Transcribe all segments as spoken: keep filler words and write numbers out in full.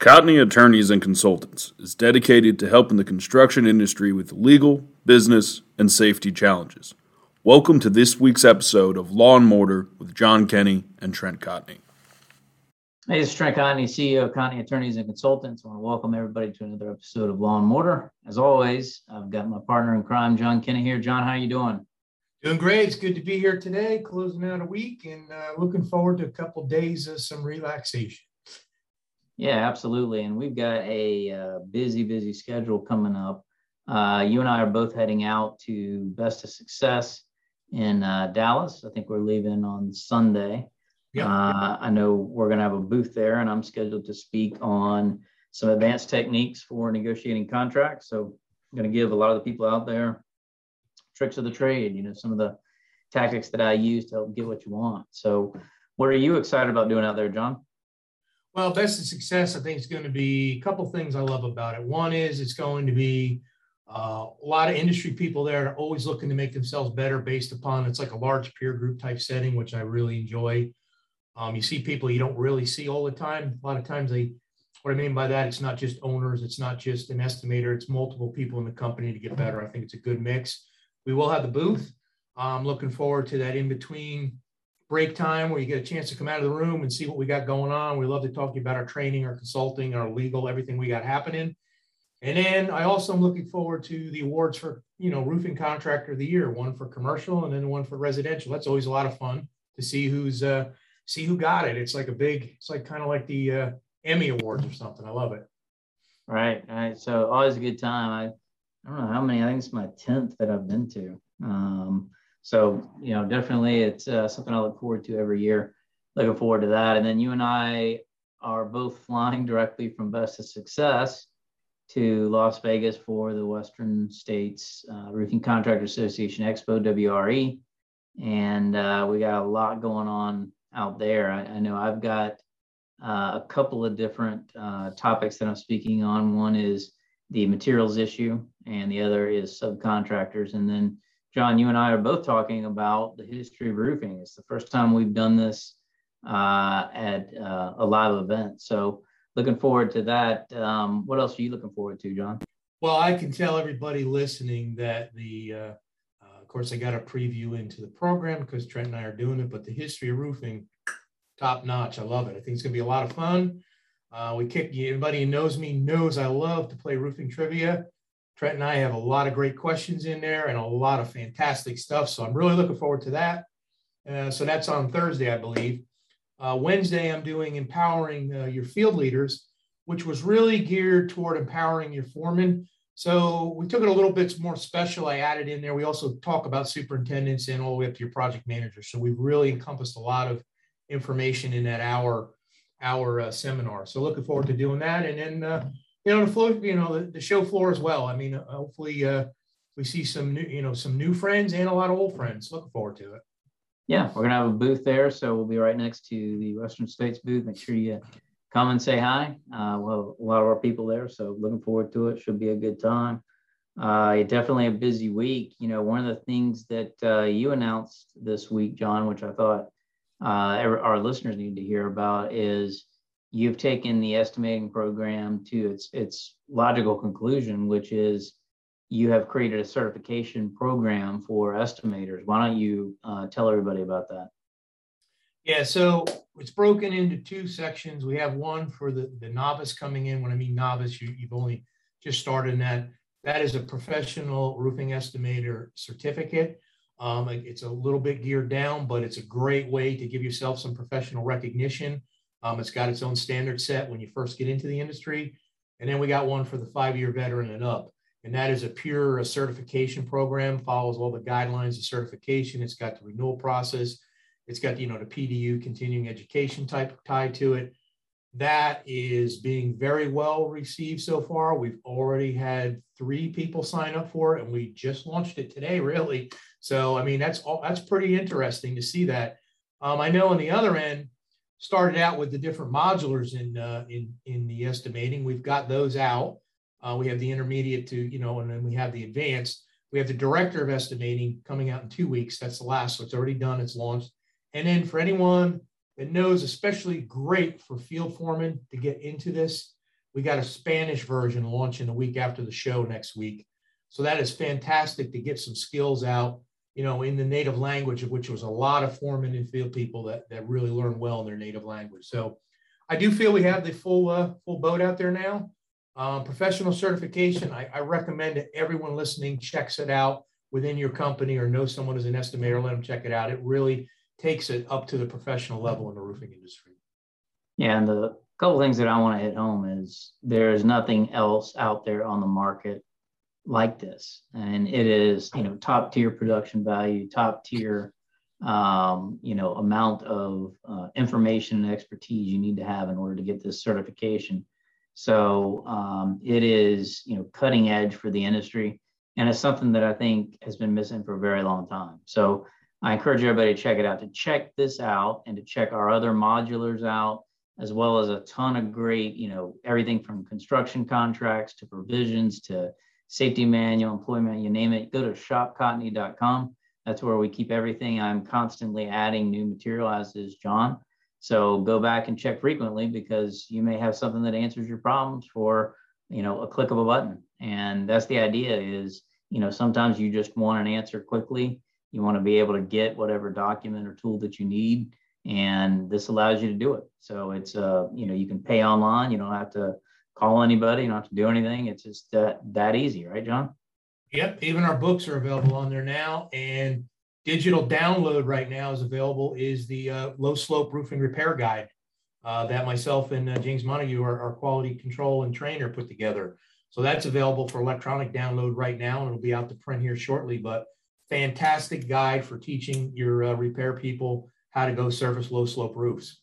Cotney Attorneys and Consultants is dedicated to helping the construction industry with legal, business, and safety challenges. Welcome to this week's episode of Law and Mortar with John Kenney and Trent Cotney. Hey, this is Trent Cotney, C E O of Cotney Attorneys and Consultants. I want to welcome everybody to another episode of Law and Mortar. As always, I've got my partner in crime, John Kenney, here. John, how are you doing? Doing great. It's good to be here today, closing out a week, and uh, looking forward to a couple days of some relaxation. Yeah, absolutely. And we've got a uh, busy, busy schedule coming up. Uh, you and I are both heading out to Best of Success in uh, Dallas. I think we're leaving on Sunday. Yeah. Uh, I know we're going to have a booth there, and I'm scheduled to speak on some advanced techniques for negotiating contracts. So I'm going to give a lot of the people out there tricks of the trade, you know, some of the tactics that I use to help get what you want. So what are you excited about doing out there, John? Well, Best of Success, I think it's going to be a couple things I love about it. One is it's going to be uh, a lot of industry people there are always looking to make themselves better based upon, it's like a large peer group type setting, which I really enjoy. Um, you see people you don't really see all the time. A lot of times, they, what I mean by that, it's not just owners, it's not just an estimator, it's multiple people in the company to get better. I think it's a good mix. We will have the booth. I'm looking forward to that in-between break time where you get a chance to come out of the room and see what we got going on. We love to talk to you about our training, our consulting, our legal, everything we got happening. And then I also am looking forward to the awards for, you know, Roofing Contractor of the Year, one for commercial and then one for residential. That's always a lot of fun to see who's, uh, see who got it. It's like a big, it's like kind of like the uh, Emmy Awards or something. I love it. Right. All right. So always a good time. I, I don't know how many, I think it's my tenth that I've been to. Um, So, you know, definitely it's uh, something I look forward to every year. Looking forward to that. And then you and I are both flying directly from Best of Success to Las Vegas for the Western States uh, Roofing Contractor Association Expo, W R E. And uh, we got a lot going on out there. I, I know I've got uh, a couple of different uh, topics that I'm speaking on. One is the materials issue, and the other is subcontractors. And then John, you and I are both talking about the history of roofing. It's the first time we've done this uh, at uh, a live event. So looking forward to that. Um, what else are you looking forward to, John? Well, I can tell everybody listening that the, uh, uh, of course, I got a preview into the program because Trent and I are doing it, but the history of roofing, top notch. I love it. I think it's going to be a lot of fun. Uh, we kick, anybody who knows me knows I love to play roofing trivia. Trent and I have a lot of great questions in there and a lot of fantastic stuff. So I'm really looking forward to that. Uh, so that's on Thursday, I believe. Uh, Wednesday, I'm doing Empowering uh, Your Field Leaders, which was really geared toward empowering your foremen. So we took it a little bit more special. I added in there. We also talk about superintendents and all the way up to your project manager. So we've really encompassed a lot of information in that hour, hour uh, seminar. So looking forward to doing that. And then uh, You know, the floor, you know, the, the show floor as well. I mean, hopefully uh, we see some new, you know, some new friends and a lot of old friends. Looking forward to it. Yeah, we're going to have a booth there. So we'll be right next to the Western States booth. Make sure you come and say hi. Uh, we'll have a lot of our people there. So looking forward to it. Should be a good time. Uh, definitely a busy week. You know, one of the things that uh, you announced this week, John, which I thought uh, our listeners need to hear about is you've taken the estimating program to its its logical conclusion, which is you have created a certification program for estimators. Why don't you uh, tell everybody about that? Yeah, so it's broken into two sections. We have one for the, the novice coming in. When I mean novice, you, you've only just started in that. That is a professional roofing estimator certificate. Um, it's a little bit geared down, but it's a great way to give yourself some professional recognition. Um, it's got its own standard set when you first get into the industry. And then we got one for the five-year veteran and up. And that is a pure a certification program, follows all the guidelines of certification. It's got the renewal process. It's got, you know, the P D U continuing education type tied to it. That is being very well received so far. We've already had three people sign up for it, and we just launched it today, really. So, I mean, that's all, that's pretty interesting to see that. Um, I know on the other end, started out with the different modulars in uh, in in the estimating. We've got those out. Uh, we have the intermediate to, you know, and then we have the advanced. We have the director of estimating coming out in two weeks. That's the last, so it's already done, it's launched. And then for anyone that knows, especially great for field foremen to get into this, We got a Spanish version launching the week after the show next week. So that is fantastic to get some skills out, you know, in the native language, of which was a lot of foreman and field people that, that really learn well in their native language. So I do feel we have the full, uh, full boat out there now. Um, professional certification, I, I recommend that everyone listening checks it out within your company or know someone as an estimator, let them check it out. It really takes it up to the professional level in the roofing industry. Yeah, and the couple things that I want to hit home is there is nothing else out there on the market like this. And it is, you know, top tier production value, top tier, um, you know, amount of uh, information and expertise you need to have in order to get this certification. So um, it is, you know, cutting edge for the industry. And it's something that I think has been missing for a very long time. So I encourage everybody to check it out, to check this out and to check our other modulars out, as well as a ton of great, you know, everything from construction contracts to provisions to safety manual, employee manual, you name it. Go to shop cotney dot com. That's where we keep everything. I'm constantly adding new material, as is John. So go back and check frequently, because you may have something that answers your problems for, you know, a click of a button. And that's the idea is, you know, sometimes you just want an answer quickly. You want to be able to get whatever document or tool that you need, and this allows you to do it. So it's, uh, you know, you can pay online. You don't have to call anybody. You don't have to do anything. It's just that, that easy, right, John? Yep. Even our books are available on there now, and digital download right now is available. Is the uh, Low Slope Roofing Repair Guide uh, that myself and uh, James Montague, our, our quality control and trainer, put together. So that's available for electronic download right now, and it'll be out to print here shortly. But fantastic guide for teaching your uh, repair people how to go service low slope roofs.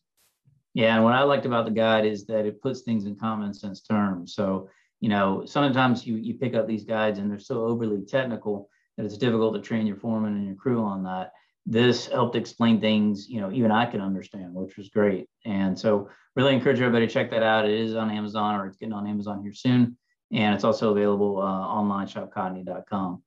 Yeah, and what I liked about the guide is that it puts things in common sense terms. So, you know, sometimes you, you pick up these guides and they're so overly technical that it's difficult to train your foreman and your crew on that. This helped explain things, you know, even I could understand, which was great. And so really encourage everybody to check that out. It is on Amazon, or it's getting on Amazon here soon. And it's also available uh, online, shop cotney dot com.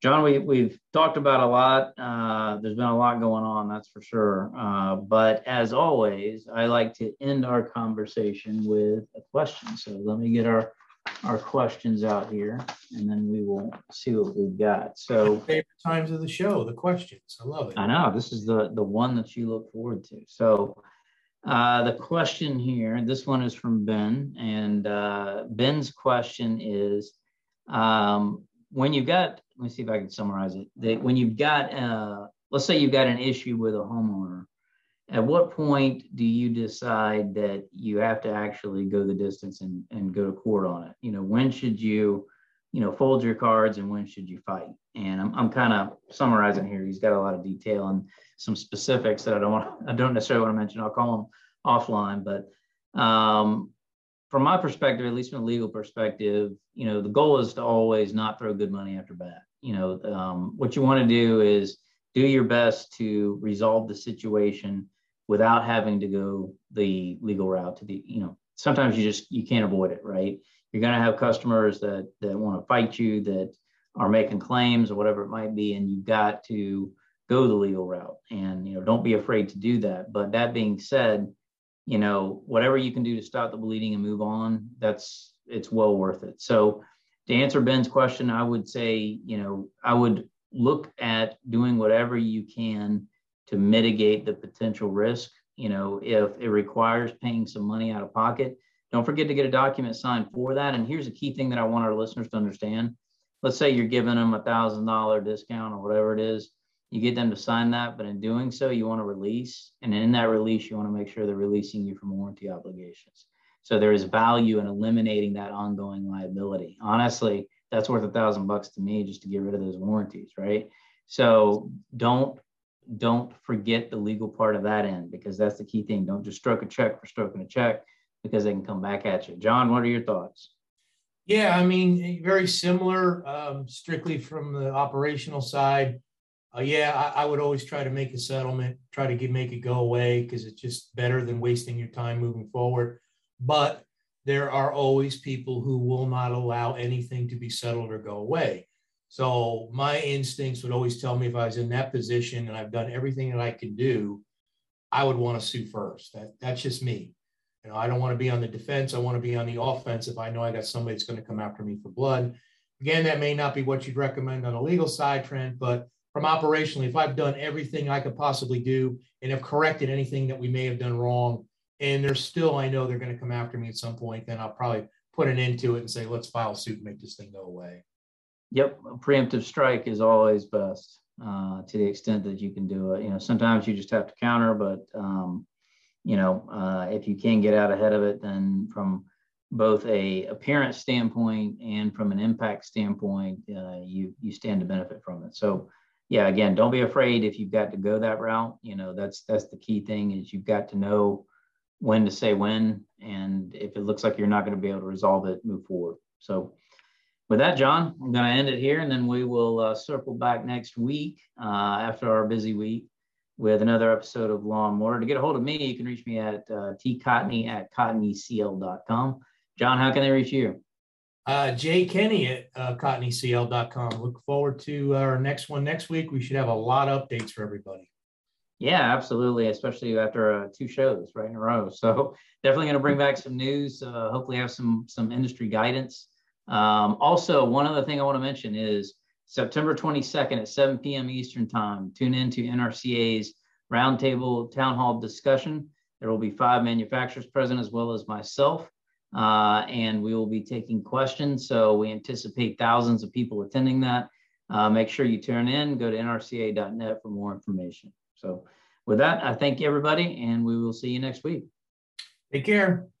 John, we, we've talked about a lot. Uh, there's been a lot going on, that's for sure. Uh, but as always, I like to end our conversation with a question. So let me get our, our questions out here, and then we will see what we've got. So favorite times of the show, the questions. I love it. I know. This is the, the one that you look forward to. So uh, the question here, this one is from Ben. And uh, Ben's question is, um, when you've got, let me see if I can summarize it. That when you've got, uh, let's say you've got an issue with a homeowner, at what point do you decide that you have to actually go the distance and, and go to court on it? You know, when should you, you know, fold your cards, and when should you fight? And I'm, I'm kind of summarizing here. He's got a lot of detail and some specifics that I don't want, I don't necessarily want to mention. I'll call them offline, but um, from my perspective, at least from a legal perspective, you know, the goal is to always not throw good money after bad. You know, um, what you want to do is do your best to resolve the situation without having to go the legal route to the, you know, sometimes you just, you can't avoid it, right? You're going to have customers that, that want to fight you, that are making claims or whatever it might be, and you've got to go the legal route. And, you know, don't be afraid to do that. But that being said, you know, whatever you can do to stop the bleeding and move on, that's, it's well worth it. So to answer Ben's question, I would say, you know, I would look at doing whatever you can to mitigate the potential risk. You know, if it requires paying some money out of pocket, don't forget to get a document signed for that. And here's a key thing that I want our listeners to understand. Let's say you're giving them a one thousand dollars discount or whatever it is. You get them to sign that, but in doing so, you want to release. And in that release, you want to make sure they're releasing you from warranty obligations. So there is value in eliminating that ongoing liability. Honestly, that's worth a thousand bucks to me just to get rid of those warranties, right? So don't, don't forget the legal part of that end, because that's the key thing. Don't just stroke a check for stroking a check, because they can come back at you. John, what are your thoughts? Yeah, I mean, very similar, um, strictly from the operational side. Uh, yeah, I, I would always try to make a settlement, try to get, make it go away, because it's just better than wasting your time moving forward. But there are always people who will not allow anything to be settled or go away. So my instincts would always tell me, if I was in that position and I've done everything that I can do, I would want to sue first. That, that's just me. You know, I don't want to be on the defense. I want to be on the offense if I know I got somebody that's going to come after me for blood. Again, that may not be what you'd recommend on a legal side, Trent, but from operationally, if I've done everything I could possibly do and have corrected anything that we may have done wrong, and there's still, I know they're going to come after me at some point, then I'll probably put an end to it and say, let's file suit and make this thing go away. Yep. A preemptive strike is always best uh, to the extent that you can do it. You know, sometimes you just have to counter, but um, you know, uh, if you can get out ahead of it, then from both a appearance standpoint and from an impact standpoint, uh, you, you stand to benefit from it. So yeah, again, don't be afraid if you've got to go that route. You know, that's, that's the key thing is you've got to know when to say when, and if it looks like you're not going to be able to resolve it, move forward. So with that, John, I'm going to end it here, and then we will uh, circle back next week uh, after our busy week with another episode of Law and Mortar. To get a hold of me, you can reach me at uh, t cotney at cotney c l dot com. John, how can they reach you? Uh, j kenney at cotney c l dot com. Look forward to our next one next week. We should have a lot of updates for everybody. Yeah, absolutely, especially after uh, two shows right in a row. So definitely going to bring back some news, uh, hopefully have some, some industry guidance. Um, also, one other thing I want to mention is September twenty-second at seven p m Eastern time, tune in to N R C A's roundtable town hall discussion. There will be five manufacturers present as well as myself, uh, and we will be taking questions. So we anticipate thousands of people attending that. Uh, make sure you tune in, go to n r c a dot net for more information. So with that, I thank you, everybody, and we will see you next week. Take care.